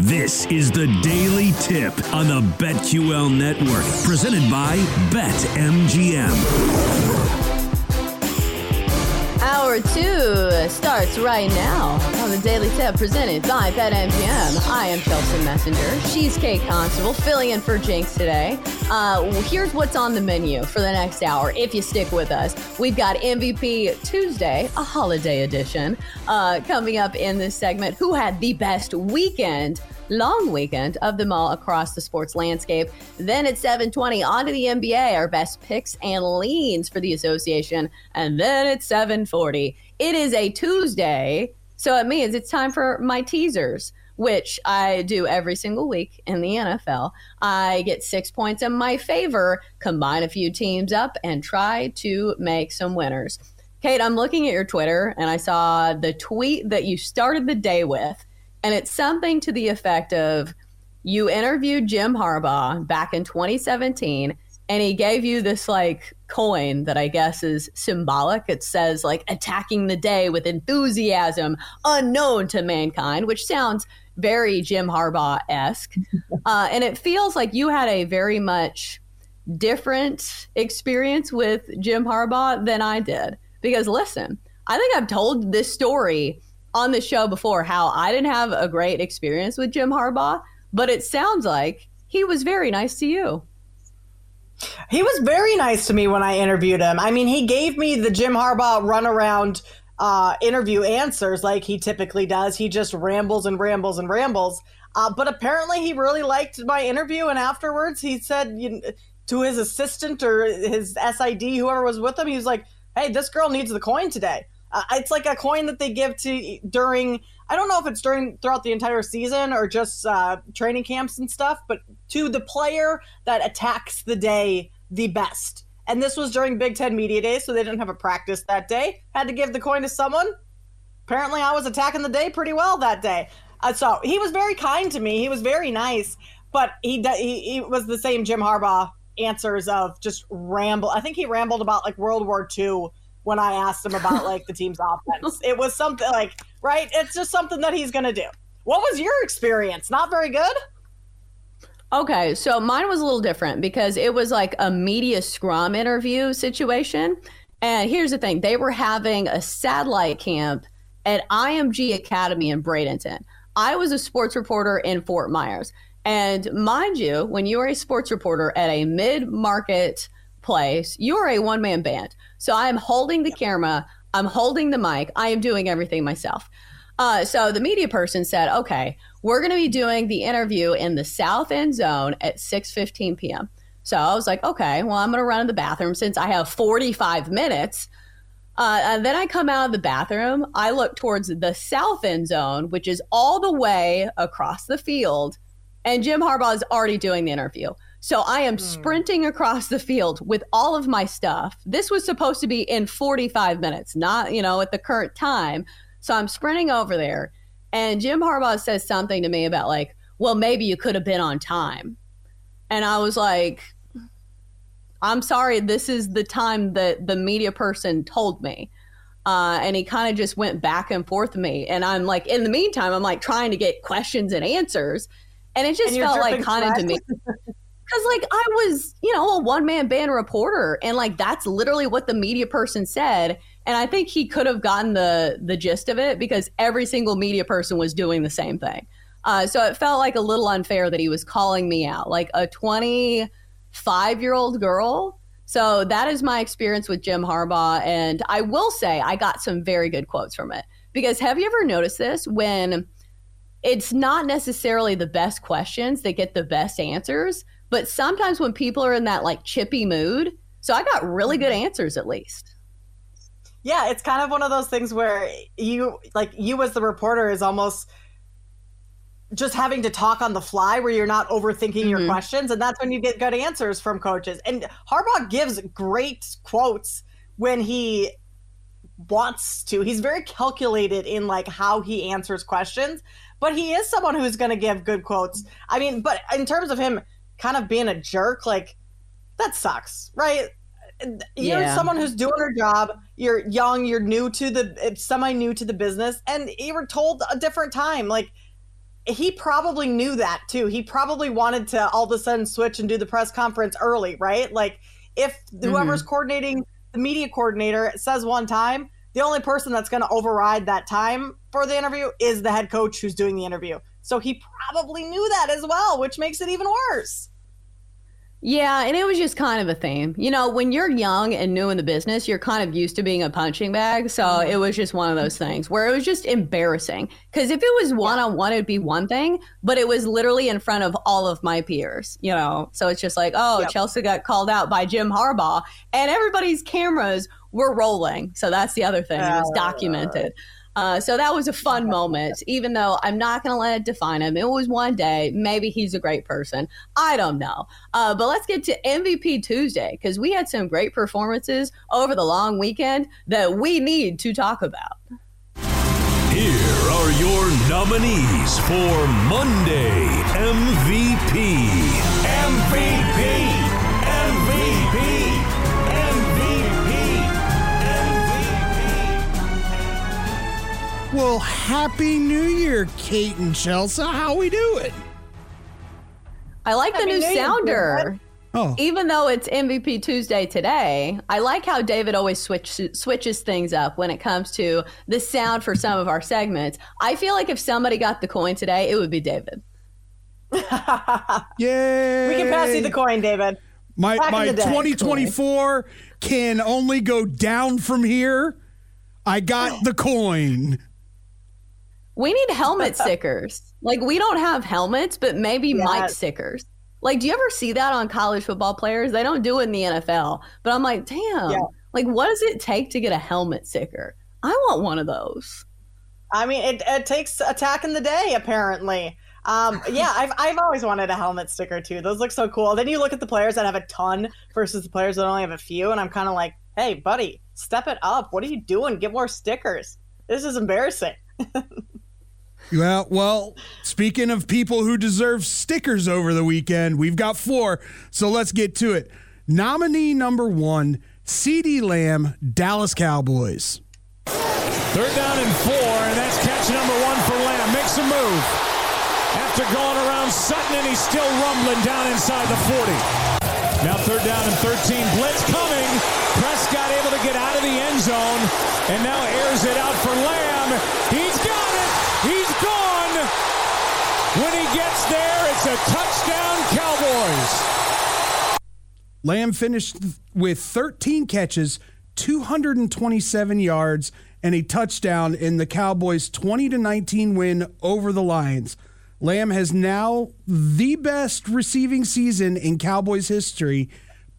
This is the Daily Tip on the BetQL Network, presented by BetMGM. Hour 2 starts right now on the Daily Tip, presented by BetMGM. I am Chelsea Messenger. She's Kate Constable, filling in for Jinx today. Here's what's on the menu for the next hour, if you stick with us. We've got MVP Tuesday, a holiday edition, coming up in this segment. Who had the best weekend? Long weekend of them all across the sports landscape. Then at 7:20, on to the NBA, our best picks and leans for the association. And then at 7:40, it is a Tuesday, so it means it's time for my teasers, which I do every single week in the NFL. I get 6 points in my favor, combine a few teams up, and try to make some winners. Kate, I'm looking at your Twitter, and I saw the tweet that you started the day with. And it's something to the effect of, you interviewed Jim Harbaugh back in 2017, and he gave you this like coin that I guess is symbolic. It says like, attacking the day with enthusiasm unknown to mankind, which sounds very Jim Harbaugh-esque. And it feels like you had a very much different experience with Jim Harbaugh than I did. Because listen, I think I've told this story on the show before, how I didn't have a great experience with Jim Harbaugh, but it sounds like he was very nice to you. He was very nice to me when I interviewed him. I mean, he gave me the Jim Harbaugh runaround interview answers like he typically does. He just rambles and rambles and rambles. But apparently he really liked my interview. And afterwards he said to his assistant or his SID, whoever was with him, he was like, hey, this girl needs the coin today. It's like a coin that they give to during, I don't know if it's throughout the entire season or just training camps and stuff, but to the player that attacks the day the best. And this was during Big Ten Media Day, so they didn't have a practice that day. Had to give the coin to someone. Apparently I was attacking the day pretty well that day. So he was very kind to me. He was very nice, but he was the same Jim Harbaugh answers of just ramble. I think he rambled about like World War II when I asked him about like the team's offense. It was something like, right? It's just something that he's going to do. What was your experience? Not very good? Okay, so mine was a little different because it was like a media scrum interview situation. And here's the thing. They were having a satellite camp at IMG Academy in Bradenton. I was a sports reporter in Fort Myers. And mind you, when you are a sports reporter at a mid-market place, you're a one-man band. So I'm holding the camera, I'm holding the mic, I am doing everything myself. So the media person said, okay, we're going to be doing the interview in the south end zone at 6:15 p.m. So I was like, okay, well, I'm going to run to the bathroom since I have 45 minutes. And then I come out of the bathroom, I look towards the south end zone, which is all the way across the field, and Jim Harbaugh is already doing the interview. So I am sprinting across the field with all of my stuff. This was supposed to be in 45 minutes, not, at the current time. So I'm sprinting over there. And Jim Harbaugh says something to me about like, well, maybe you could have been on time. And I was like, I'm sorry, this is the time that the media person told me. And he kind of just went back and forth with me. And I'm like, in the meantime, I'm like trying to get questions and answers. And it just felt like kind of to me. Because, I was, a one-man band reporter, and, that's literally what the media person said, and I think he could have gotten the gist of it because every single media person was doing the same thing. So it felt like a little unfair that he was calling me out, like a 25-year-old girl So that is my experience with Jim Harbaugh. And I will say I got some very good quotes from it. Because have you ever noticed this? When it's not necessarily the best questions that get the best answers, but sometimes when people are in that like chippy mood, so I got really good answers at least. Yeah, it's kind of one of those things where you as the reporter is almost just having to talk on the fly where you're not overthinking your questions. And that's when you get good answers from coaches. And Harbaugh gives great quotes when he wants to. He's very calculated in like how he answers questions, but he is someone who's going to give good quotes. I mean, but in terms of him kind of being a jerk, like that sucks, right? You're someone who's doing her job. You're young, you're new to the semi-new to the business, and you were told a different time. Like, he probably knew that too. He probably wanted to all of a sudden switch and do the press conference early, right? Like, if whoever's coordinating, the media coordinator, says one time, the only person that's going to override that time for the interview is the head coach who's doing the interview. So he probably knew that as well, which makes it even worse. Yeah, and it was just kind of a theme. You know, when you're young and new in the business, you're kind of used to being a punching bag. So it was just one of those things where it was just embarrassing. Because if it was one-on-one, it'd be one thing. But it was literally in front of all of my peers, you know. So it's just like, Chelsea got called out by Jim Harbaugh. And everybody's cameras were rolling. So that's the other thing. It was documented. So that was a fun moment, even though I'm not going to let it define him. It was one day. Maybe he's a great person. I don't know. But let's get to MVP Tuesday, because we had some great performances over the long weekend that we need to talk about. Here are your nominees for Monday MVP. MVP. MVP. Well, Happy New Year, Kate and Chelsea. How we doing? I like the new sounder. Oh. Even though it's MVP Tuesday today, I like how David always switches things up when it comes to the sound for some of our segments. I feel like if somebody got the coin today, it would be David. Yay! We can pass you the coin, David. My 2024 coin can only go down from here. I got the coin. We need helmet stickers. Like, we don't have helmets, but maybe mic stickers. Like, do you ever see that on college football players? They don't do it in the NFL. But I'm like, damn. Yeah. Like, what does it take to get a helmet sticker? I want one of those. I mean, it takes attacking the day, apparently. I've always wanted a helmet sticker, too. Those look so cool. Then you look at the players that have a ton versus the players that only have a few, and I'm kind of like, hey, buddy, step it up. What are you doing? Get more stickers. This is embarrassing. Well, speaking of people who deserve stickers over the weekend, we've got four, so let's get to it. Nominee number one, CeeDee Lamb, Dallas Cowboys. Third down and four, and that's catch number one for Lamb. Makes a move. After going around Sutton, and he's still rumbling down inside the 40. Now third down and 13, blitz coming. Prescott able to get out of the end zone, and now airs it out for Lamb. He's got it. He's gone. When he gets there, it's a touchdown, Cowboys. Lamb finished with 13 catches, 227 yards, and a touchdown in the Cowboys' 20-19 win over the Lions. Lamb has now the best receiving season in Cowboys history,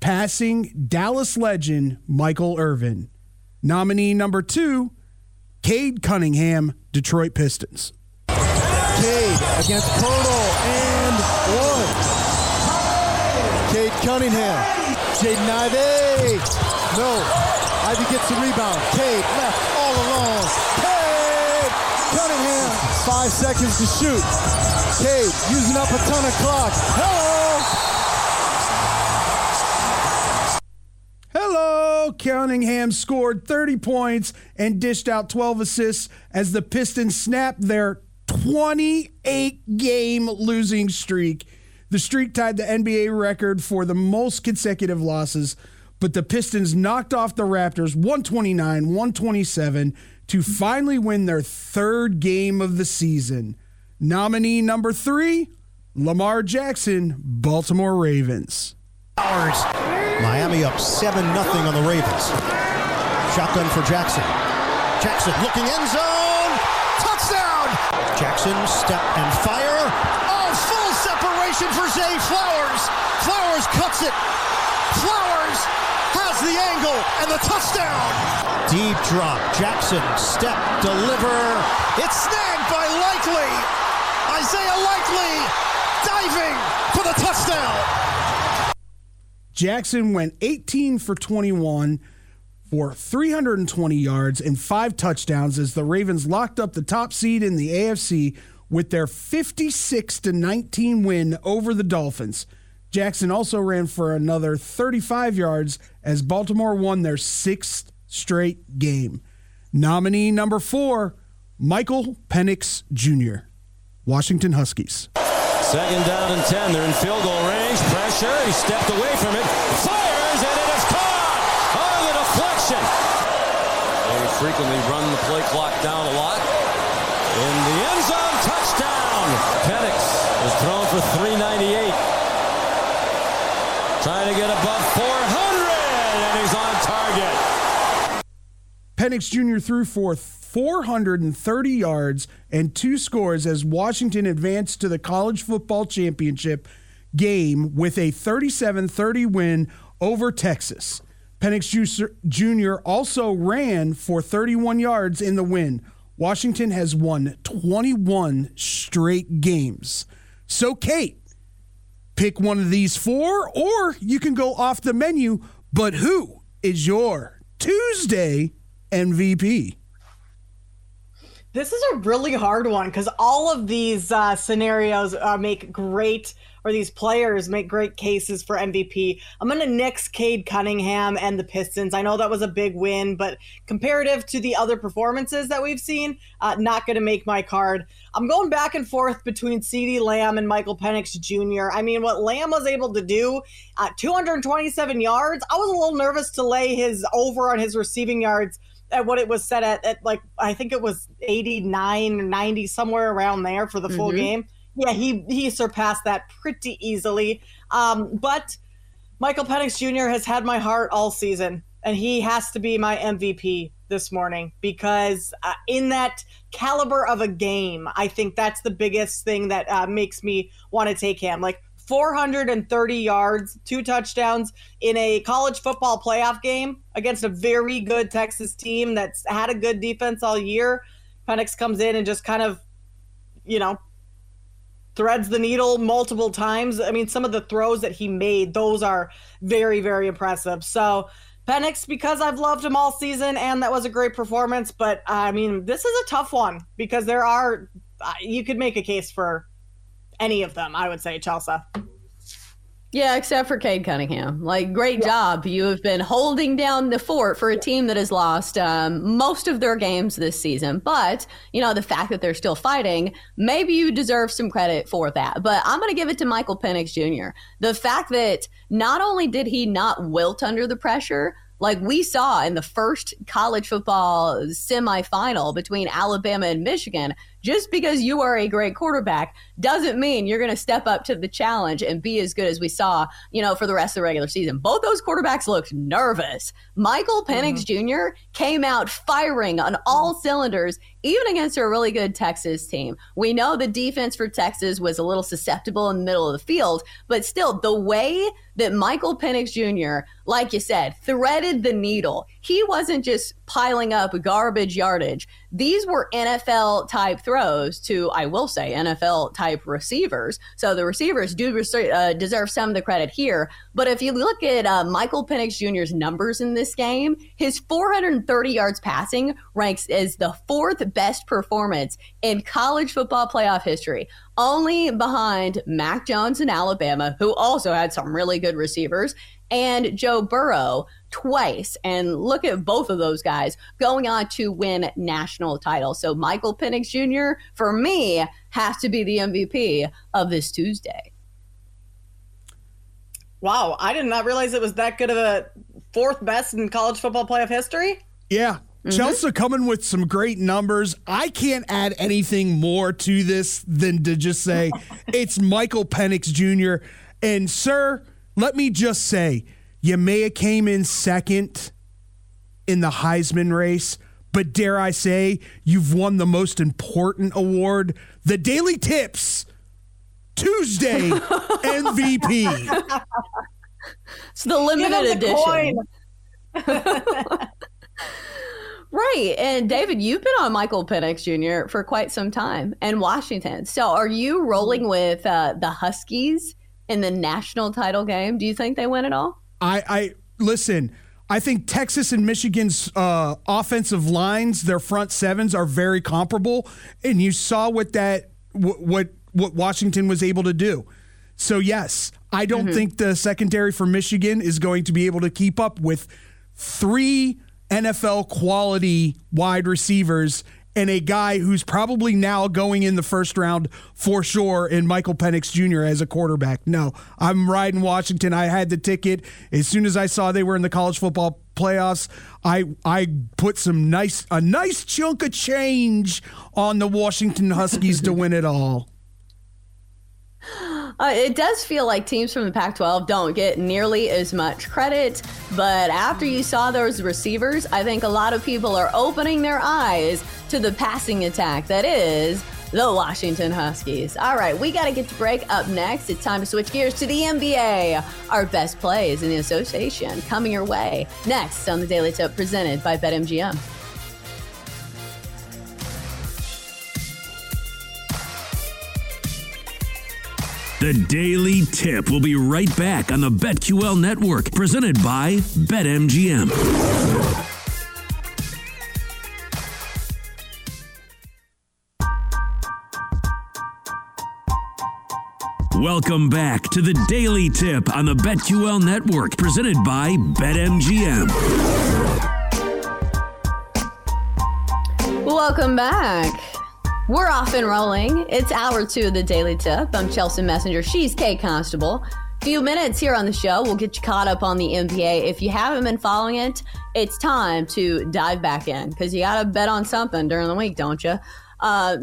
passing Dallas legend Michael Irvin. Nominee number two, Cade Cunningham, Detroit Pistons. Cade against Codal and one. Cade Cunningham. Jaden Ivey. No. Ivey gets the rebound. Cade left all alone. Cade Cunningham. 5 seconds to shoot. Cade using up a ton of clock. Hello, Cunningham scored 30 points and dished out 12 assists as the Pistons snapped their 28-game losing streak. The streak tied the NBA record for the most consecutive losses, but the Pistons knocked off the Raptors 129-127 to finally win their third game of the season. Nominee number three, Lamar Jackson, Baltimore Ravens. Miami up 7-0 on the Ravens. Shotgun for Jackson. Jackson looking end zone. Touchdown! Jackson, step and fire. Oh, full separation for Zay Flowers. Flowers cuts it. Flowers has the angle and the touchdown. Deep drop. Jackson, step, deliver. It's snagged by Likely. Isaiah Likely diving for the touchdown. Jackson went 18 for 21 for 320 yards and 5 touchdowns as the Ravens locked up the top seed in the AFC with their 56-19 win over the Dolphins. Jackson also ran for another 35 yards as Baltimore won their 6th straight game. Nominee number 4, Michael Penix Jr., Washington Huskies. 2nd down and 10. They're in field goal range. Pressure. He stepped away from it. Fires, and it is caught. Oh, the deflection. They frequently run the play clock down a lot. In the end zone, touchdown. Penix was thrown for 398. Trying to get above 400, and he's on target. Penix Jr. threw for 430 yards and 2 scores as Washington advanced to the college football championship game with a 37-30 win over Texas. Penix Jr. also ran for 31 yards in the win. Washington has won 21 straight games. So, Kate, pick one of these 4, or you can go off the menu, but who is your Tuesday MVP? This is a really hard one because all of these scenarios these players make great cases for MVP. I'm going to nix Cade Cunningham and the Pistons. I know that was a big win, but comparative to the other performances that we've seen, not going to make my card. I'm going back and forth between CeeDee Lamb and Michael Penix Jr. I mean, what Lamb was able to do, 227 yards. I was a little nervous to lay his over on his receiving yards at what it was set at like, I think it was 89 or 90, somewhere around there for the full game. Yeah, he surpassed that pretty easily. But Michael Penix Jr. has had my heart all season, and he has to be my MVP this morning because in that caliber of a game, I think that's the biggest thing that makes me want to take him. Like 430 yards, 2 touchdowns in a college football playoff game against a very good Texas team that's had a good defense all year. Penix comes in and just kind of, threads the needle multiple times. I mean, some of the throws that he made, those are very, very impressive. So Penix, because I've loved him all season, and that was a great performance. But, I mean, this is a tough one because you could make a case for any of them, I would say, Chelsea. Yeah, except for Cade Cunningham. Great job. You have been holding down the fort for a team that has lost most of their games this season. But, the fact that they're still fighting, maybe you deserve some credit for that. But I'm going to give it to Michael Penix Jr. The fact that not only did he not wilt under the pressure, like we saw in the first college football semifinal between Alabama and Michigan, just because you are a great quarterback doesn't mean you're going to step up to the challenge and be as good as we saw, for the rest of the regular season. Both those quarterbacks looked nervous. Michael Penix Jr. came out firing on all cylinders, even against a really good Texas team. We know the defense for Texas was a little susceptible in the middle of the field, but still the way that Michael Penix Jr., like you said, threaded the needle. He wasn't just piling up garbage yardage. These were NFL-type throws to, I will say, NFL-type receivers. So the receivers do deserve some of the credit here. But if you look at Michael Penix Jr.'s numbers in this game, his 430 yards passing ranks as the 4th best performance in college football playoff history, only behind Mac Jones in Alabama, who also had some really good receivers, and Joe Burrow twice. And look at both of those guys going on to win national titles. So Michael Penix Jr., for me, has to be the MVP of this Tuesday. Wow, I did not realize it was that good of a 4th best in college football playoff history. Yeah, Chelsea coming with some great numbers. I can't add anything more to this than to just say it's Michael Penix Jr. And, sir, let me just say, Yamea came in second in the Heisman race, but dare I say, you've won the most important award, the Daily Tips Tuesday MVP. It's the limited edition. Right. And David, you've been on Michael Penix Jr. for quite some time and Washington. So are you rolling with the Huskies in the national title game? Do you think they win at all? I listen, I think Texas and Michigan's offensive lines, their front sevens are very comparable. And you saw what that what Washington was able to do. So, yes, I don't think the secondary for Michigan is going to be able to keep up with three NFL quality wide receivers and a guy who's probably now going in the first round for sure in Michael Penix Jr. as a quarterback. No, I'm riding Washington. I had the ticket. As soon as I saw they were in the college football playoffs, I put some a nice chunk of change on the Washington Huskies to win it all. It does feel like teams from the Pac-12 don't get nearly as much credit, but after you saw those receivers, I think a lot of people are opening their eyes to the passing attack that is the Washington Huskies. All right, we got to get to break. Up next, it's time to switch gears to the NBA. Our best plays in the association coming your way next on the Daily Tip presented by BetMGM. The Daily Tip will be right back on the BetQL Network, presented by BetMGM. Welcome back to the Daily Tip on the BetQL Network, presented by BetMGM. Welcome back. We're off and rolling. It's hour two of the Daily Tip. I'm Chelsea Messenger. She's Kate Constable. Few minutes here on the show. We'll get you caught up on the NBA. If you haven't been following it, it's time to dive back in because you got to bet on something during the week, don't you?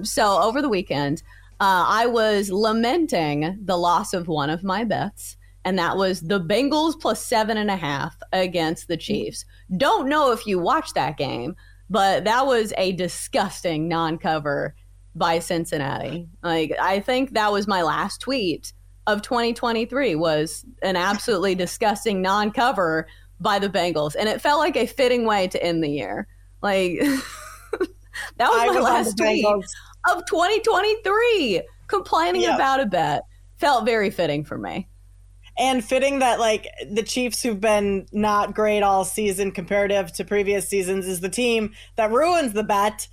So over the weekend, I was lamenting the loss of one of my bets, and that was the Bengals plus 7.5 against the Chiefs. Don't know if you watched that game, but that was a disgusting non-cover by Cincinnati. Like, I think that was my last tweet of 2023 was an absolutely disgusting non-cover by the Bengals. And it felt like a fitting way to end the year. Like, that was my last tweet of 2023 complaining about a bet. Felt very fitting for me. And fitting that, like, the Chiefs, who've been not great all season comparative to previous seasons, is the team that ruins the bet.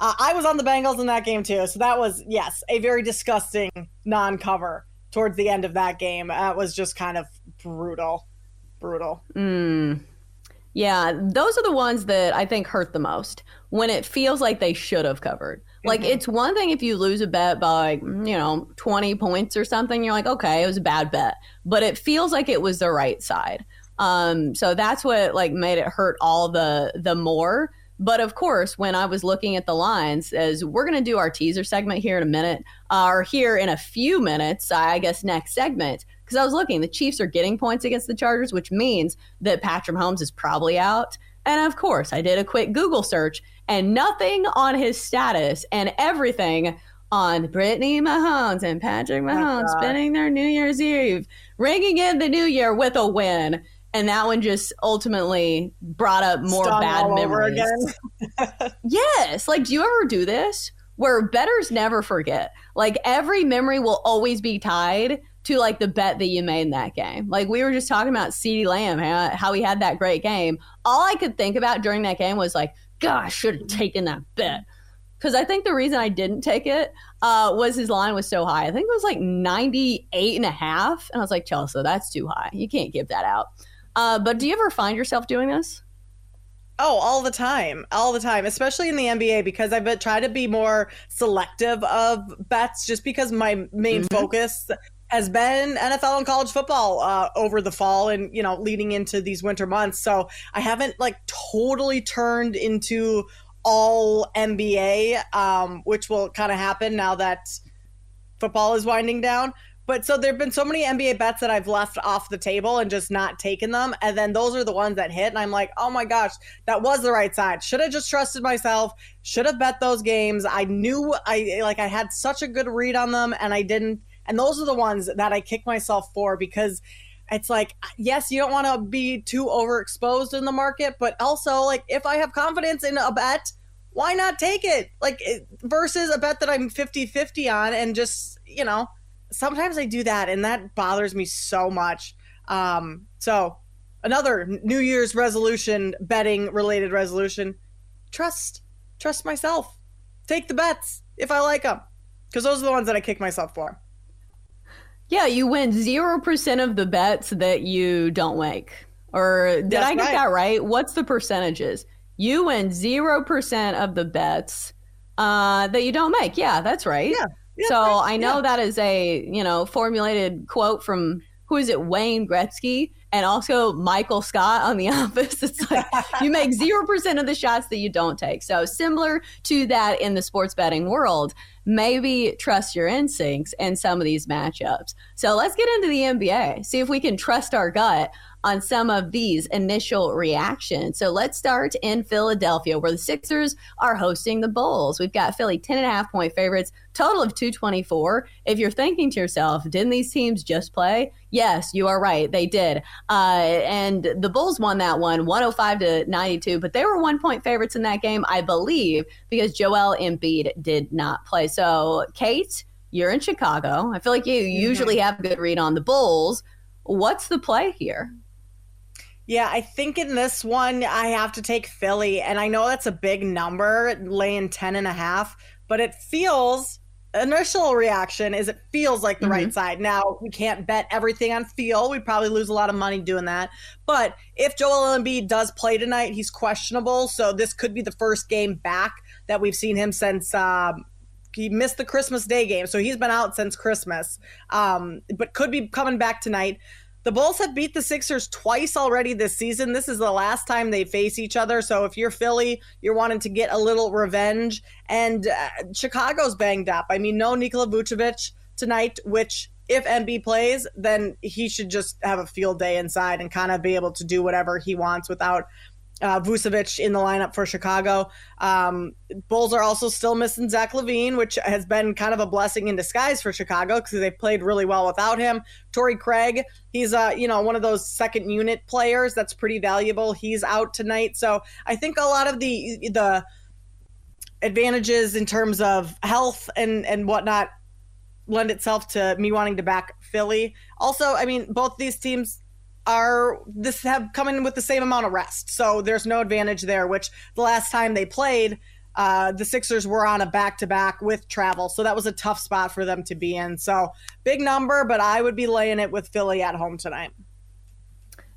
I was on the Bengals in that game, too. So that was, yes, a very disgusting non-cover towards the end of that game. That was just kind of brutal. Yeah, those are the ones that I think hurt the most when it feels like they should have covered. Like, it's one thing if you lose a bet by, 20 points or something. You're like, okay, it was a bad bet. But it feels like it was the right side. So that's what, like, made it hurt all the more. But, of course, when I was looking at the lines, as we're going to do our teaser segment here in a minute, or here in a few minutes, I guess next segment, because I was looking, the Chiefs are getting points against the Chargers, which means that Patrick Mahomes is probably out. And, of course, I did a quick Google search and nothing on his status and everything on Brittany Mahomes and Patrick Mahomes spending their New Year's Eve, ringing in the new year with a win. And that one just ultimately brought up more bad memories. Yes. Like, do you ever do this where bettors never forget? Like, every memory will always be tied to, like, the bet that you made in that game. Like, we were just talking about CeeDee Lamb, how he had that great game. All I could think about during that game was, like, gosh, I should have taken that bet. Because I think the reason I didn't take it was his line was so high. I think it was, like, 98.5. And I was like, Chelsea, that's too high. You can't give that out. But do you ever find yourself doing this? Oh, all the time, especially in the NBA, because I've tried to be more selective of bets just because my main focus has been NFL and college football over the fall and, leading into these winter months. So I haven't, like, totally turned into all NBA, which will kind of happen now that football is winding down. But so there have been so many NBA bets that I've left off the table and just not taken them. And then those are the ones that hit. And I'm like, oh my gosh, that was the right side. Should have just trusted myself. Should have bet those games. I knew I had such a good read on them and I didn't. And those are the ones that I kick myself for, because it's like, yes, you don't want to be too overexposed in the market, but also like if I have confidence in a bet, why not take it? Like versus a bet that I'm 50-50 on, and just, you know, sometimes I do that and that bothers me so much. So another New Year's resolution, betting related resolution, trust myself, take the bets if I like them, because those are the ones that I kick myself for. Yeah, you win 0% of the bets that you don't like. Or did I get that right? What's the percentages? You win 0% of the bets that you don't make. Yeah, that's right. Yeah, so I know that is a, you know, formulated quote from, who is it, Wayne Gretzky and also Michael Scott on The Office. It's like you make 0% of the shots that you don't take. So similar to that in the sports betting world, maybe trust your instincts in some of these matchups. So let's get into the NBA, see if we can trust our gut on some of these initial reactions. So let's start in Philadelphia, where the Sixers are hosting the Bulls. We've got Philly 10.5-point favorites, total of 224. If you're thinking to yourself, didn't these teams just play? Yes, you are right. They did. And the Bulls won that one, 105-92, but they were 1-point favorites in that game, I believe, because Joel Embiid did not play. So, Kate, you're in Chicago. I feel like you usually have a good read on the Bulls. What's the play here? Yeah, I think in this one, I have to take Philly. And I know that's a big number, laying 10.5, but it feels, initial reaction is it feels like the right side. Now, we can't bet everything on feel. We'd probably lose a lot of money doing that. But if Joel Embiid does play tonight, he's questionable. So this could be the first game back that we've seen him since he missed the Christmas Day game. So he's been out since Christmas, but could be coming back tonight. The Bulls have beat the Sixers twice already this season. This is the last time they face each other. So if you're Philly, you're wanting to get a little revenge. And Chicago's banged up. I mean, no Nikola Vucevic tonight, which if Embiid plays, then he should just have a field day inside and kind of be able to do whatever he wants without Vucevic in the lineup for Chicago. Bulls are also still missing Zach LaVine, which has been kind of a blessing in disguise for Chicago because they played really well without him. Torrey Craig, he's one of those second unit players that's pretty valuable. He's out tonight. So I think a lot of the advantages in terms of health and whatnot lend itself to me wanting to back Philly. Also, I mean, both these teams have come in with the same amount of rest. So there's no advantage there, which the last time they played, the Sixers were on a back-to-back with travel. So that was a tough spot for them to be in. So big number, but I would be laying it with Philly at home tonight.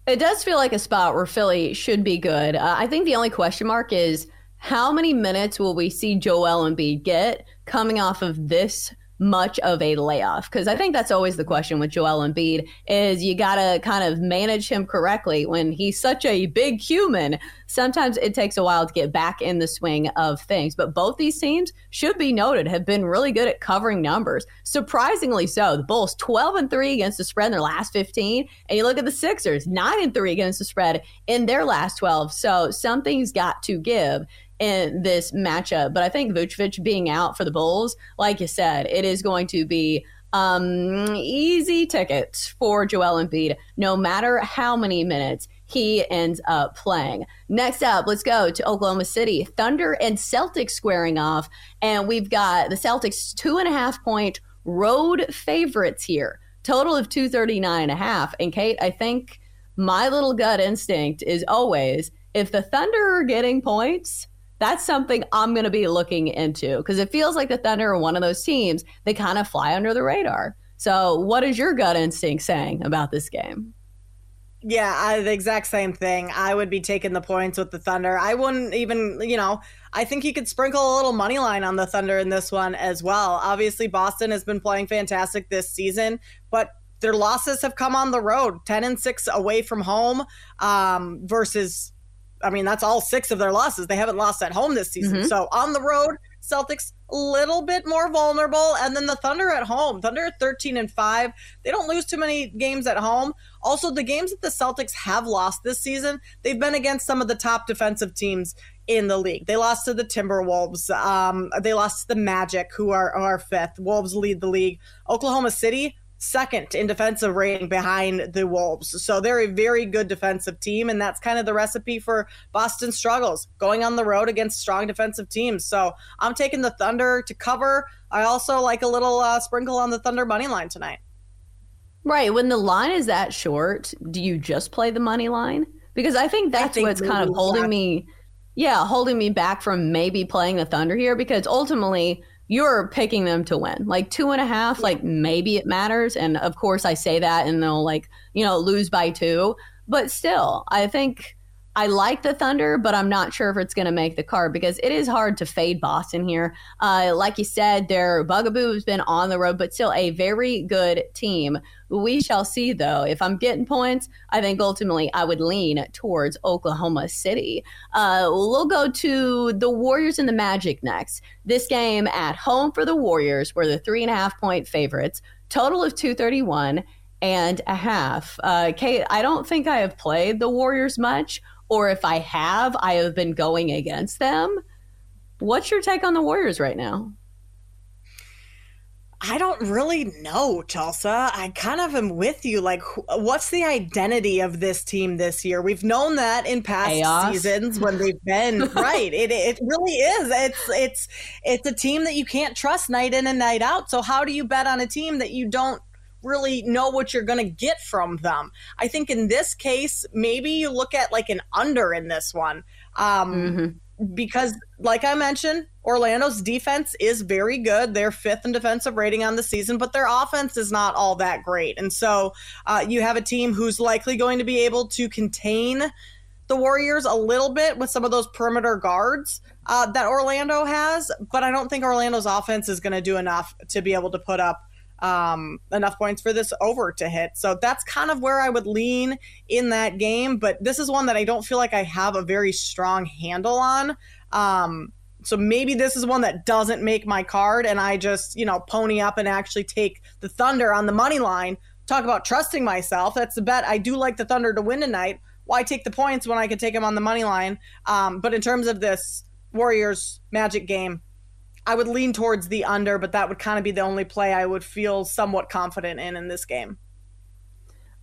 It does feel like a spot where Philly should be good. I think the only question mark is how many minutes will we see Joel Embiid get coming off of this much of a layoff? Because I think that's always the question with Joel Embiid is you got to kind of manage him correctly when he's such a big human. Sometimes it takes a while to get back in the swing of things. But both these teams, should be noted, have been really good at covering numbers. Surprisingly so. The Bulls 12-3 against the spread in their last 15. And you look at the Sixers, 9-3 against the spread in their last 12. So something's got to give in this matchup. But I think Vucevic being out for the Bulls, like you said, it is going to be easy tickets for Joel Embiid, no matter how many minutes he ends up playing. Next up, let's go to Oklahoma City. Thunder and Celtics squaring off. And we've got the Celtics 2.5-point road favorites here. Total of 239.5. And Kate, I think my little gut instinct is always, if the Thunder are getting points, that's something I'm going to be looking into, because it feels like the Thunder are one of those teams that kind of fly under the radar. So what is your gut instinct saying about this game? Yeah, the exact same thing. I would be taking the points with the Thunder. I wouldn't even, I think you could sprinkle a little money line on the Thunder in this one as well. Obviously, Boston has been playing fantastic this season, but their losses have come on the road, 10-6 away from home versus I mean, that's all six of their losses. They haven't lost at home this season. Mm-hmm. So on the road, Celtics a little bit more vulnerable. And then the Thunder at home. Thunder at 13-5. They don't lose too many games at home. Also, the games that the Celtics have lost this season, they've been against some of the top defensive teams in the league. They lost to the Timberwolves. They lost to the Magic, who are fifth. Wolves lead the league. Oklahoma City, second in defensive rating behind the Wolves. So they're a very good defensive team, and that's kind of the recipe for Boston's struggles, going on the road against strong defensive teams. So I'm taking the Thunder to cover. I also like a little sprinkle on the Thunder money line tonight. Right. When the line is that short, do you just play the money line? Because I think that's what's kind of holding me back from maybe playing the Thunder here, because ultimately you're picking them to win. Like 2.5, like maybe it matters. And of course I say that and they'll lose by 2. But still, I think I like the Thunder, but I'm not sure if it's going to make the card because it is hard to fade Boston here. Like you said, their bugaboo has been on the road, but still a very good team. We shall see, though. If I'm getting points, I think ultimately I would lean towards Oklahoma City. We'll go to the Warriors and the Magic next. This game at home for the Warriors were the 3.5-point favorites, total of 231.5. Kate, I don't think I have played the Warriors much, or if I have, I have been going against them. What's your take on the Warriors right now? I don't really know, Chelsea. I kind of am with you. Like, what's the identity of this team this year? We've known that in past seasons when they've been right. It really is. It's a team that you can't trust night in and night out. So how do you bet on a team that you don't really know what you're going to get from them? I think in this case, maybe you look at like an under in this one. Because like I mentioned, Orlando's defense is very good. They're fifth in defensive rating on the season, but their offense is not all that great. And so you have a team who's likely going to be able to contain the Warriors a little bit with some of those perimeter guards that Orlando has. But I don't think Orlando's offense is going to do enough to be able to put up enough points for this over to hit. So that's kind of where I would lean in that game. But this is one that I don't feel like I have a very strong handle on. So maybe this is one that doesn't make my card and I just, pony up and actually take the Thunder on the money line. Talk about trusting myself. That's the bet. I do like the Thunder to win tonight. Why take the points when I could take them on the money line? But in terms of this Warriors Magic game, I would lean towards the under, but that would kind of be the only play I would feel somewhat confident in this game.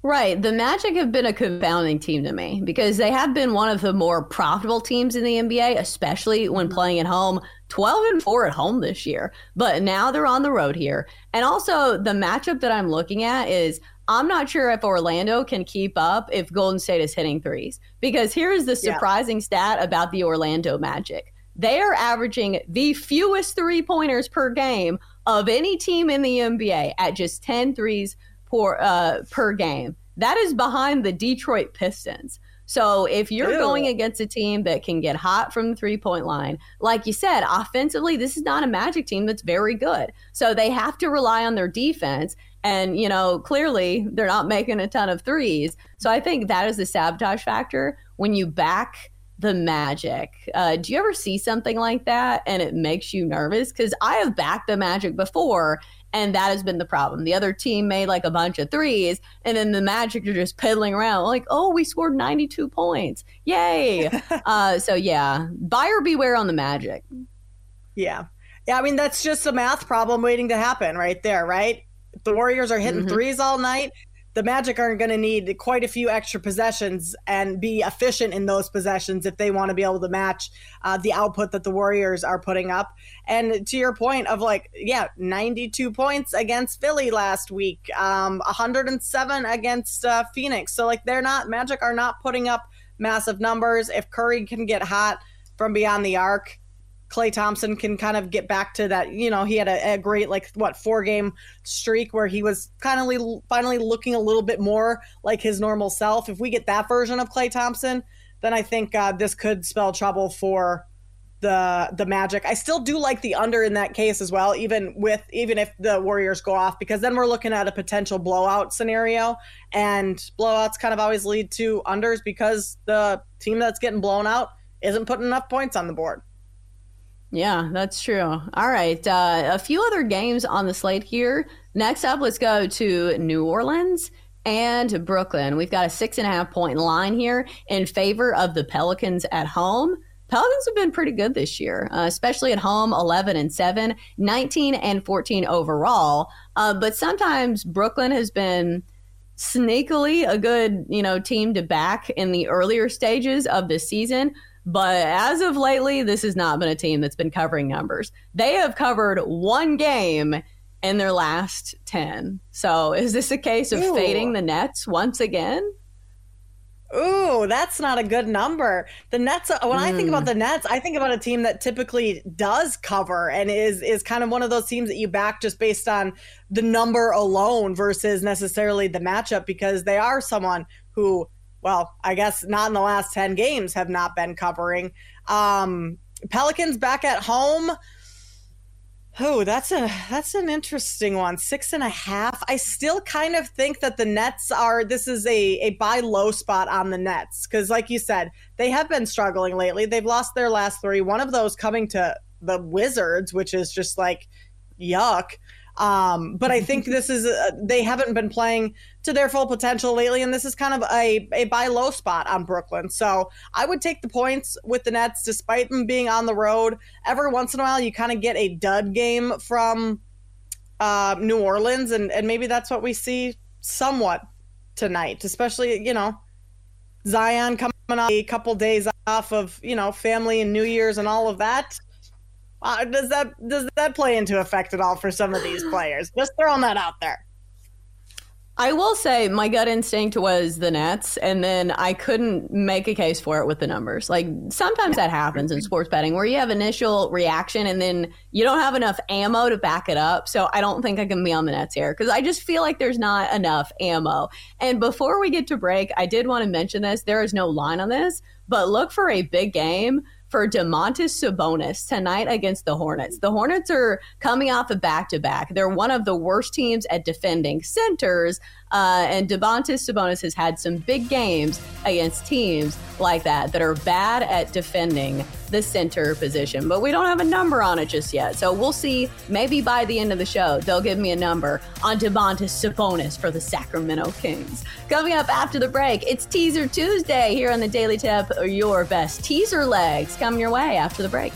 Right. The Magic have been a confounding team to me because they have been one of the more profitable teams in the NBA, especially when playing at home. 12-4 at home this year, but now they're on the road here. And also the matchup that I'm looking at is I'm not sure if Orlando can keep up if Golden State is hitting threes, because here is the surprising stat about the Orlando Magic. They are averaging the fewest three-pointers per game of any team in the NBA at just 10 threes per game. That is behind the Detroit Pistons. So if you're going against a team that can get hot from the three-point line, like you said, offensively, this is not a Magic team that's very good. So they have to rely on their defense. And, clearly they're not making a ton of threes. So I think that is the sabotage factor when you back the Magic. Do you ever see something like that and it makes you nervous? Because I have backed the Magic before and that has been the problem. The other team made like a bunch of threes and then the Magic are just piddling around like, oh, we scored 92 points. Yay. Buyer beware on the Magic. Yeah. Yeah. I mean, that's just a math problem waiting to happen right there, right? The Warriors are hitting threes all night. The Magic aren't going to need quite a few extra possessions and be efficient in those possessions if they want to be able to match the output that the Warriors are putting up. And to your point of 92 points against Philly last week, 107 against Phoenix. So Magic are not putting up massive numbers. If Curry can get hot from beyond the arc, Klay Thompson can kind of get back to that. He had a great, 4-game streak where he was kind of finally looking a little bit more like his normal self. If we get that version of Klay Thompson, then I think this could spell trouble for the Magic. I still do like the under in that case as well, even if the Warriors go off, because then we're looking at a potential blowout scenario, and blowouts kind of always lead to unders because the team that's getting blown out isn't putting enough points on the board. Yeah, that's true. All right. A few other games on the slate here. Next up, let's go to New Orleans and Brooklyn. We've got a 6.5 point line here in favor of the Pelicans at home. Pelicans have been pretty good this year, especially at home, 11-7, 19-14 overall. But sometimes Brooklyn has been sneakily a good, team to back in the earlier stages of the season. But as of lately, this has not been a team that's been covering numbers. They have covered one game in their last 10. So is this a case of fading the Nets once again? Ooh, that's not a good number. The Nets, when I think about the Nets, I think about a team that typically does cover and is kind of one of those teams that you back just based on the number alone versus necessarily the matchup, because they are someone who – well, I guess not in the last 10 games have not been covering. Pelicans back at home. Oh, that's an interesting one. 6.5. I still kind of think that the Nets are, this is a buy low spot on the Nets. Because like you said, they have been struggling lately. They've lost their last three. One of those coming to the Wizards, which is just like, yuck. But I think this is they haven't been playing to their full potential lately, and this is kind of a buy low spot on Brooklyn. So I would take the points with the Nets, despite them being on the road. Every once in a while, you kind of get a dud game from New Orleans, and maybe that's what we see somewhat tonight, especially, Zion coming off a couple days off of, family and New Year's and all of that. Does that play into effect at all for some of these players? Just throwing that out there. I will say my gut instinct was the Nets, and then I couldn't make a case for it with the numbers. Like, sometimes that happens in sports betting where you have initial reaction and then you don't have enough ammo to back it up. So I don't think I can be on the Nets here because I just feel like there's not enough ammo. And before we get to break, I did want to mention this. There is no line on this, but look for a big game for Domantas Sabonis tonight against the Hornets. The Hornets are coming off a back-to-back. They're one of the worst teams at defending centers, and Domantas Sabonis has had some big games against teams like that are bad at defending the center position. But we don't have a number on it just yet, so we'll see. Maybe by the end of the show, they'll give me a number on Domantas Sabonis for the Sacramento Kings. Coming up after the break, it's Teaser Tuesday here on the Daily Tip, your best teaser legs. Come your way after the break.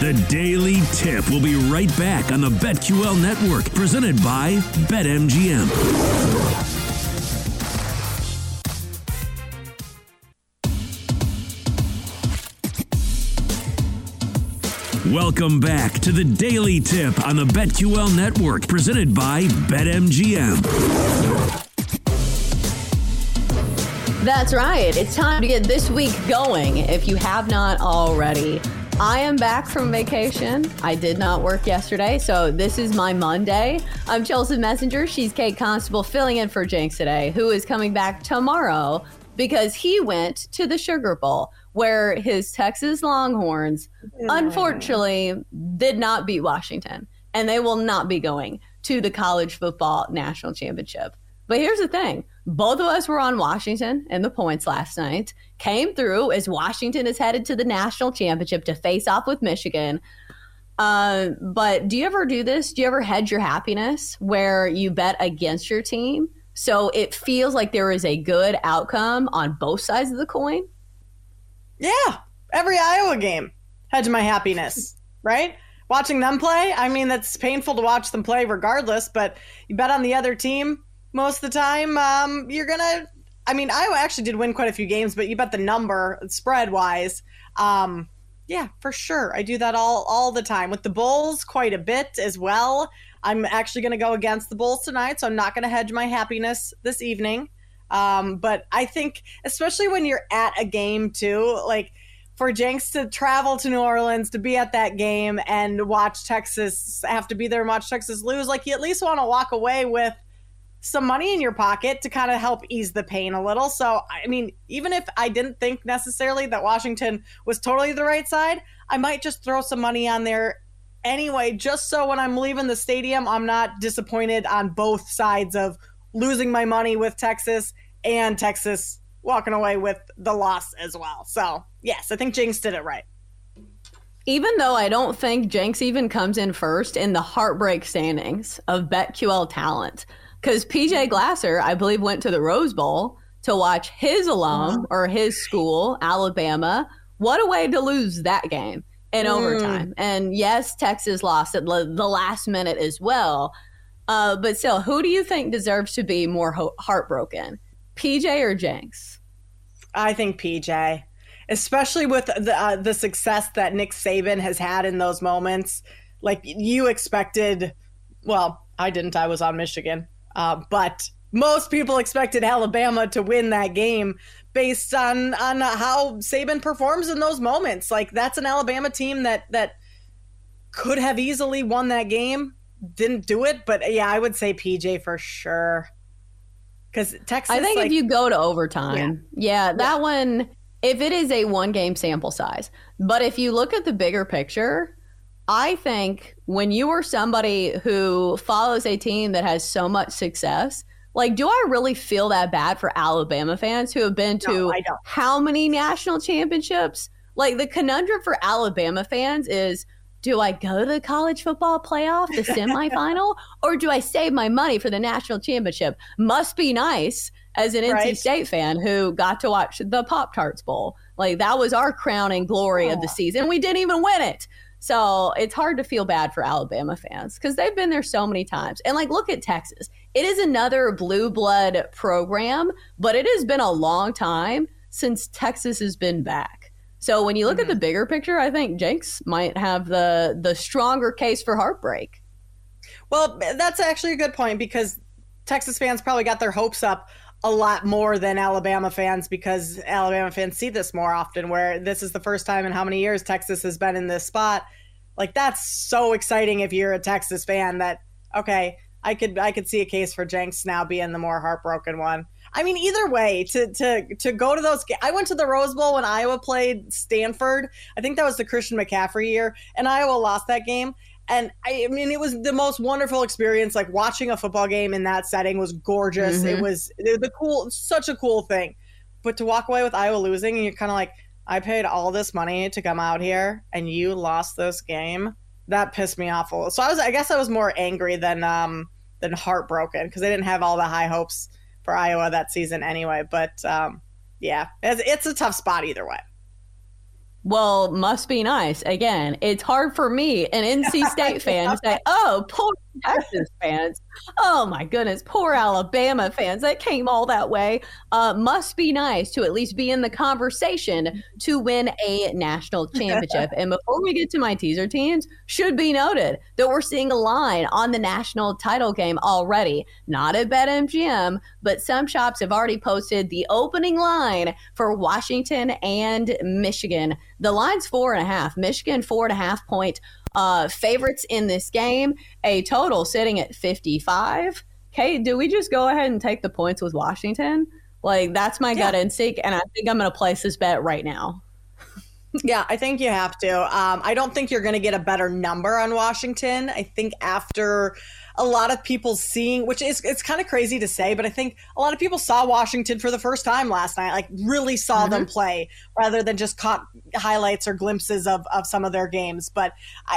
The Daily Tip will be right back on the BetQL Network, presented by BetMGM. Welcome back to the Daily Tip on the BetQL Network, presented by BetMGM. That's right. It's time to get this week going if you have not already. I am back from vacation. I did not work yesterday, so this is my Monday. I'm Chelsea Messenger. She's Kate Constable, filling in for Jinx today, who is coming back tomorrow because he went to the Sugar Bowl, where his Texas Longhorns, unfortunately, did not beat Washington, and they will not be going to the college football national championship. But here's the thing. Both of us were on Washington and the points last night. Came through as Washington is headed to the national championship to face off with Michigan. But do you ever do this? Do you ever hedge your happiness where you bet against your team so it feels like there is a good outcome on both sides of the coin? Yeah. Every Iowa game, hedge my happiness, right? Watching them play, I mean, that's painful to watch them play regardless, but you bet on the other team. Most of the time, Iowa actually did win quite a few games, but you bet the number spread-wise. Yeah, for sure. I do that all the time. With the Bulls, quite a bit as well. I'm actually going to go against the Bulls tonight, so I'm not going to hedge my happiness this evening. But I think, especially when you're at a game, too, like for Jenks to travel to New Orleans to be at that game and watch Texas, have to be there and watch Texas lose, like you at least want to walk away with, some money in your pocket to kind of help ease the pain a little. So, I mean, even if I didn't think necessarily that Washington was totally the right side, I might just throw some money on there anyway, just so when I'm leaving the stadium, I'm not disappointed on both sides of losing my money with Texas and Texas walking away with the loss as well. So, yes, I think Jinx did it right. Even though I don't think Jinx even comes in first in the heartbreak standings of BetQL talent, because P.J. Glasser, I believe, went to the Rose Bowl to watch his alum or his school, Alabama. What a way to lose that game in overtime. And yes, Texas lost at the last minute as well. But still, who do you think deserves to be more heartbroken, P.J. or Jinx? I think P.J., especially with the success that Nick Saban has had in those moments. Like, you expected – well, I didn't. I was on Michigan. But most people expected Alabama to win that game based on how Saban performs in those moments. Like, that's an Alabama team that could have easily won that game, didn't do it. But, yeah, I would say PJ for sure. Because Texas, I think, like, if you go to overtime, that one, if it is a one-game sample size. But if you look at the bigger picture, I think when you are somebody who follows a team that has so much success, like, do I really feel that bad for Alabama fans who have been to how many national championships? Like, the conundrum for Alabama fans is, do I go to the college football playoff, the semifinal, or do I save my money for the national championship? Must be nice as an NC State fan who got to watch the Pop-Tarts Bowl. Like, that was our crowning glory of the season. We didn't even win it. So it's hard to feel bad for Alabama fans because they've been there so many times. And, like, look at Texas. It is another blue blood program, but it has been a long time since Texas has been back. So when you look at the bigger picture, I think Jinx might have the stronger case for heartbreak. Well, that's actually a good point because Texas fans probably got their hopes up a lot more than Alabama fans because Alabama fans see this more often, where this is the first time in how many years Texas has been in this spot. Like, that's so exciting if you're a Texas fan that, okay, I could see a case for Jenks now being the more heartbroken one. I mean, either way, to go to those – I went to the Rose Bowl when Iowa played Stanford. I think that was the Christian McCaffrey year, and Iowa lost that game. And, I mean, it was the most wonderful experience. Like, watching a football game in that setting was gorgeous. It was such a cool thing. But to walk away with Iowa losing, and you're kind of like, I paid all this money to come out here, and you lost this game. That pissed me off. So I guess I was more angry than heartbroken because I didn't have all the high hopes for Iowa that season anyway. But, yeah, it's a tough spot either way. Well, must be nice. Again, it's hard for me, an NC State fan, to say, oh, poor Texas fans. Oh, my goodness, poor Alabama fans that came all that way. Must be nice to at least be in the conversation to win a national championship. And before we get to my teaser teams, should be noted that we're seeing a line on the national title game already. Not at BetMGM, but some shops have already posted the opening line for Washington and Michigan. The line's 4.5. Michigan, 4.5 point favorites in this game. A total sitting at 55. Kate, do we just go ahead and take the points with Washington? Like, that's my gut instinct, and I think I'm going to place this bet right now. Yeah, I think you have to. I don't think you're going to get a better number on Washington. I think after a lot of people seeing, which is, it's kind of crazy to say, but I think a lot of people saw Washington for the first time last night, like really saw them play rather than just caught highlights or glimpses of some of their games. But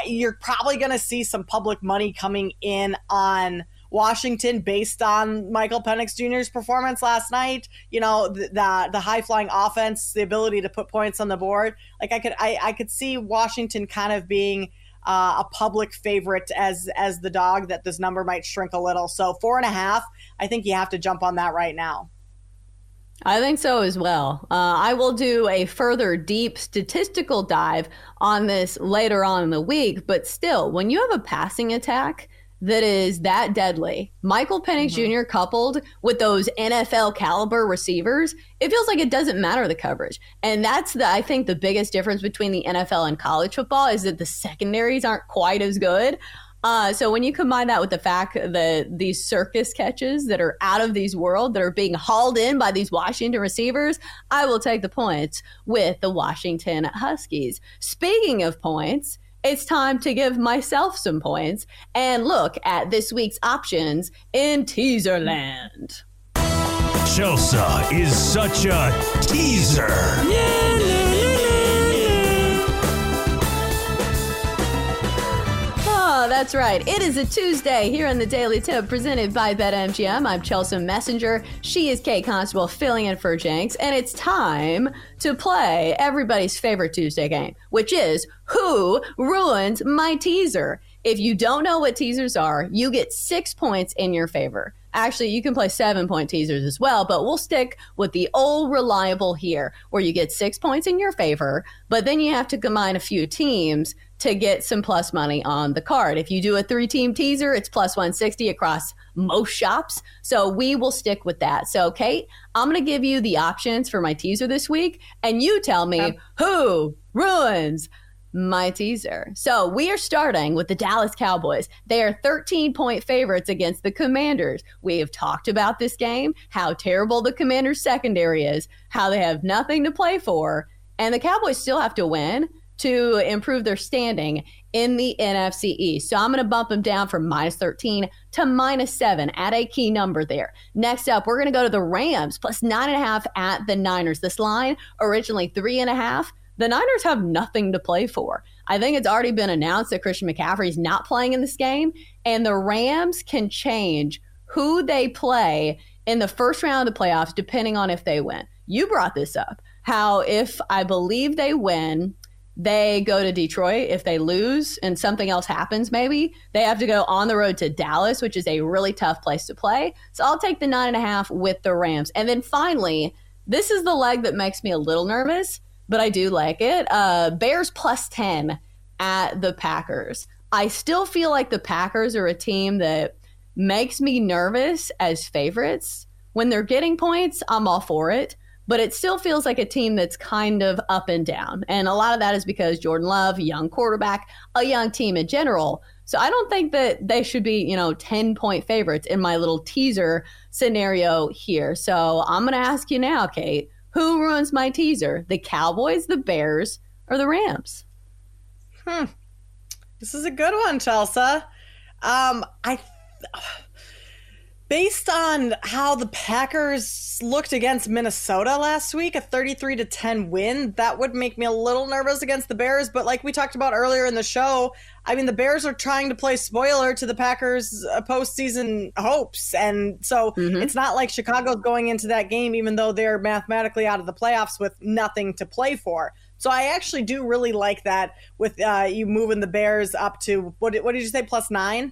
you're probably going to see some public money coming in on Washington based on Michael Penix Jr.'s performance last night, you know, the high-flying offense, the ability to put points on the board. Like, I could see Washington kind of being a public favorite as the dog, that this number might shrink a little. So 4.5, I think you have to jump on that right now. I think so as well. I will do a further deep statistical dive on this later on in the week, but still, when you have a passing attack that is that deadly, Michael Penix Jr. coupled with those NFL caliber receivers, it feels like it doesn't matter the coverage. And that's I think the biggest difference between the NFL and college football is that the secondaries aren't quite as good. So when you combine that with the fact that these circus catches that are out of these world that are being hauled in by these Washington receivers, I will take the points with the Washington Huskies. Speaking of points, it's time to give myself some points and look at this week's options in teaser land. Chelsea is such a teaser. Yeah, yeah, yeah. Oh, that's right. It is a Tuesday here on the Daily Tip presented by BetMGM. I'm Chelsea Messenger. She is Kate Constable filling in for Jinx. And it's time to play everybody's favorite Tuesday game, which is Who Ruins My Teaser? If you don't know what teasers are, you get 6 points in your favor. Actually, you can play 7-point teasers as well, but we'll stick with the old reliable here, where you get 6 points in your favor, but then you have to combine a few teams to get some plus money on the card. If you do a 3-team teaser, it's plus 160 across most shops. So we will stick with that. So Kate, I'm going to give you the options for my teaser this week, and you tell me who ruins my teaser. So we are starting with the Dallas Cowboys. They are 13-point favorites against the Commanders. We have talked about this game, how terrible the Commanders secondary is, how they have nothing to play for, and the Cowboys still have to win to improve their standing in the NFC East. So I'm going to bump them down from minus 13 to minus 7 at a key number there. Next up, we're going to go to the Rams, plus 9.5 at the Niners. This line, originally 3.5. The Niners have nothing to play for. I think it's already been announced that Christian McCaffrey's not playing in this game, and the Rams can change who they play in the first round of the playoffs depending on if they win. You brought this up, how if I believe they win, they go to Detroit. If they lose and something else happens, maybe they have to go on the road to Dallas, which is a really tough place to play. So I'll take the 9.5 with the Rams. And then finally, this is the leg that makes me a little nervous, but I do like it. Bears plus 10 at the Packers. I still feel like the Packers are a team that makes me nervous as favorites. When they're getting points, I'm all for it, but it still feels like a team that's kind of up and down. And a lot of that is because Jordan Love, a young quarterback, a young team in general. So I don't think that they should be, 10-point favorites in my little teaser scenario here. So I'm going to ask you now, Kate, who ruins my teaser? The Cowboys, the Bears, or the Rams? This is a good one, Chelsea. Based on how the Packers looked against Minnesota last week, a 33-10 win, that would make me a little nervous against the Bears. But like we talked about earlier in the show, the Bears are trying to play spoiler to the Packers' postseason hopes. And so it's not like Chicago's going into that game, even though they're mathematically out of the playoffs with nothing to play for. So I actually do really like that with you moving the Bears up to, what did you say, plus 9?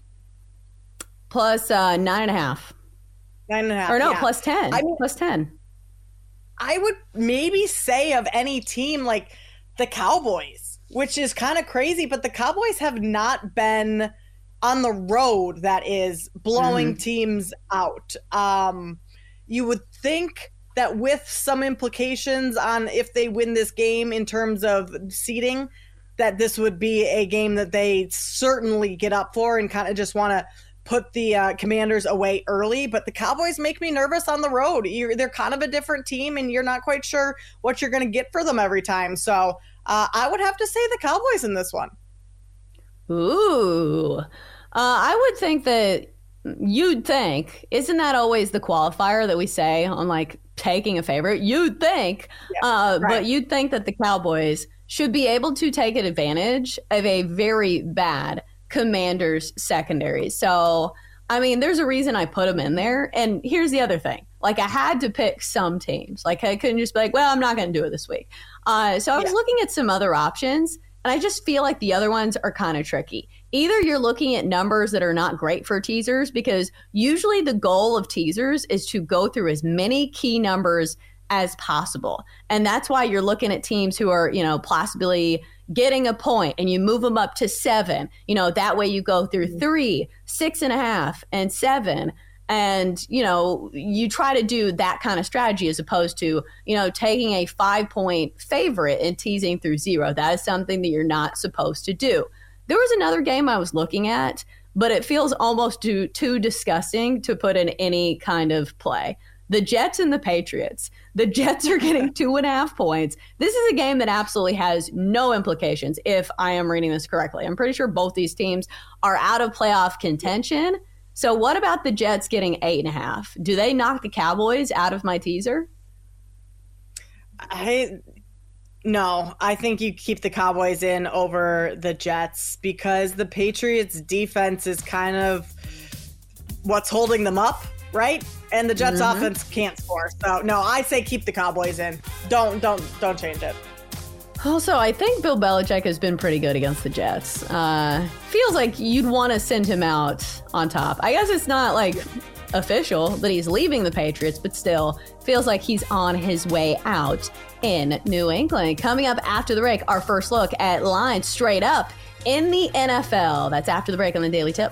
Plus 9.5. 9.5. Or no, yeah. Plus 10. Plus 10. I would maybe say of any team, like the Cowboys, which is kind of crazy, but the Cowboys have not been on the road, that is, blowing teams out. You would think that with some implications on if they win this game in terms of seeding, that this would be a game that they certainly get up for and kind of just want to put the Commanders away early, but the Cowboys make me nervous on the road. They're kind of a different team, and you're not quite sure what you're going to get for them every time. So I would have to say the Cowboys in this one. Ooh. I would think that you'd think, isn't that always the qualifier that we say on like taking a favorite? You'd think, right. But you'd think that the Cowboys should be able to take advantage of a very bad Commanders secondary. So, there's a reason I put them in there. And here's the other thing. I had to pick some teams. I couldn't just be like, well, I'm not going to do it this week. So I was looking at some other options, and I just feel like the other ones are kind of tricky. Either you're looking at numbers that are not great for teasers, because usually the goal of teasers is to go through as many key numbers as possible. And that's why you're looking at teams who are, possibly getting a point, and you move them up to 7. That way you go through 3, 6.5, and 7. And, you try to do that kind of strategy as opposed to, taking a 5-point favorite and teasing through 0. That is something that you're not supposed to do. There was another game I was looking at but it feels almost too disgusting to put in any kind of play. The Jets and the Patriots. The Jets are getting 2.5 points. This is a game that absolutely has no implications, if I am reading this correctly. I'm pretty sure both these teams are out of playoff contention. So what about the Jets getting 8.5? Do they knock the Cowboys out of my teaser? No, I think you keep the Cowboys in over the Jets because the Patriots defense is kind of what's holding them up, right? And the Jets offense can't score. So no, I say keep the Cowboys in. Don't change it. Also, I think Bill Belichick has been pretty good against the Jets. Feels like you'd want to send him out on top. I guess it's not like official that he's leaving the Patriots, but still feels like he's on his way out in New England. Coming up after the break, our first look at lines straight up in the NFL. That's after the break on the Daily Tip.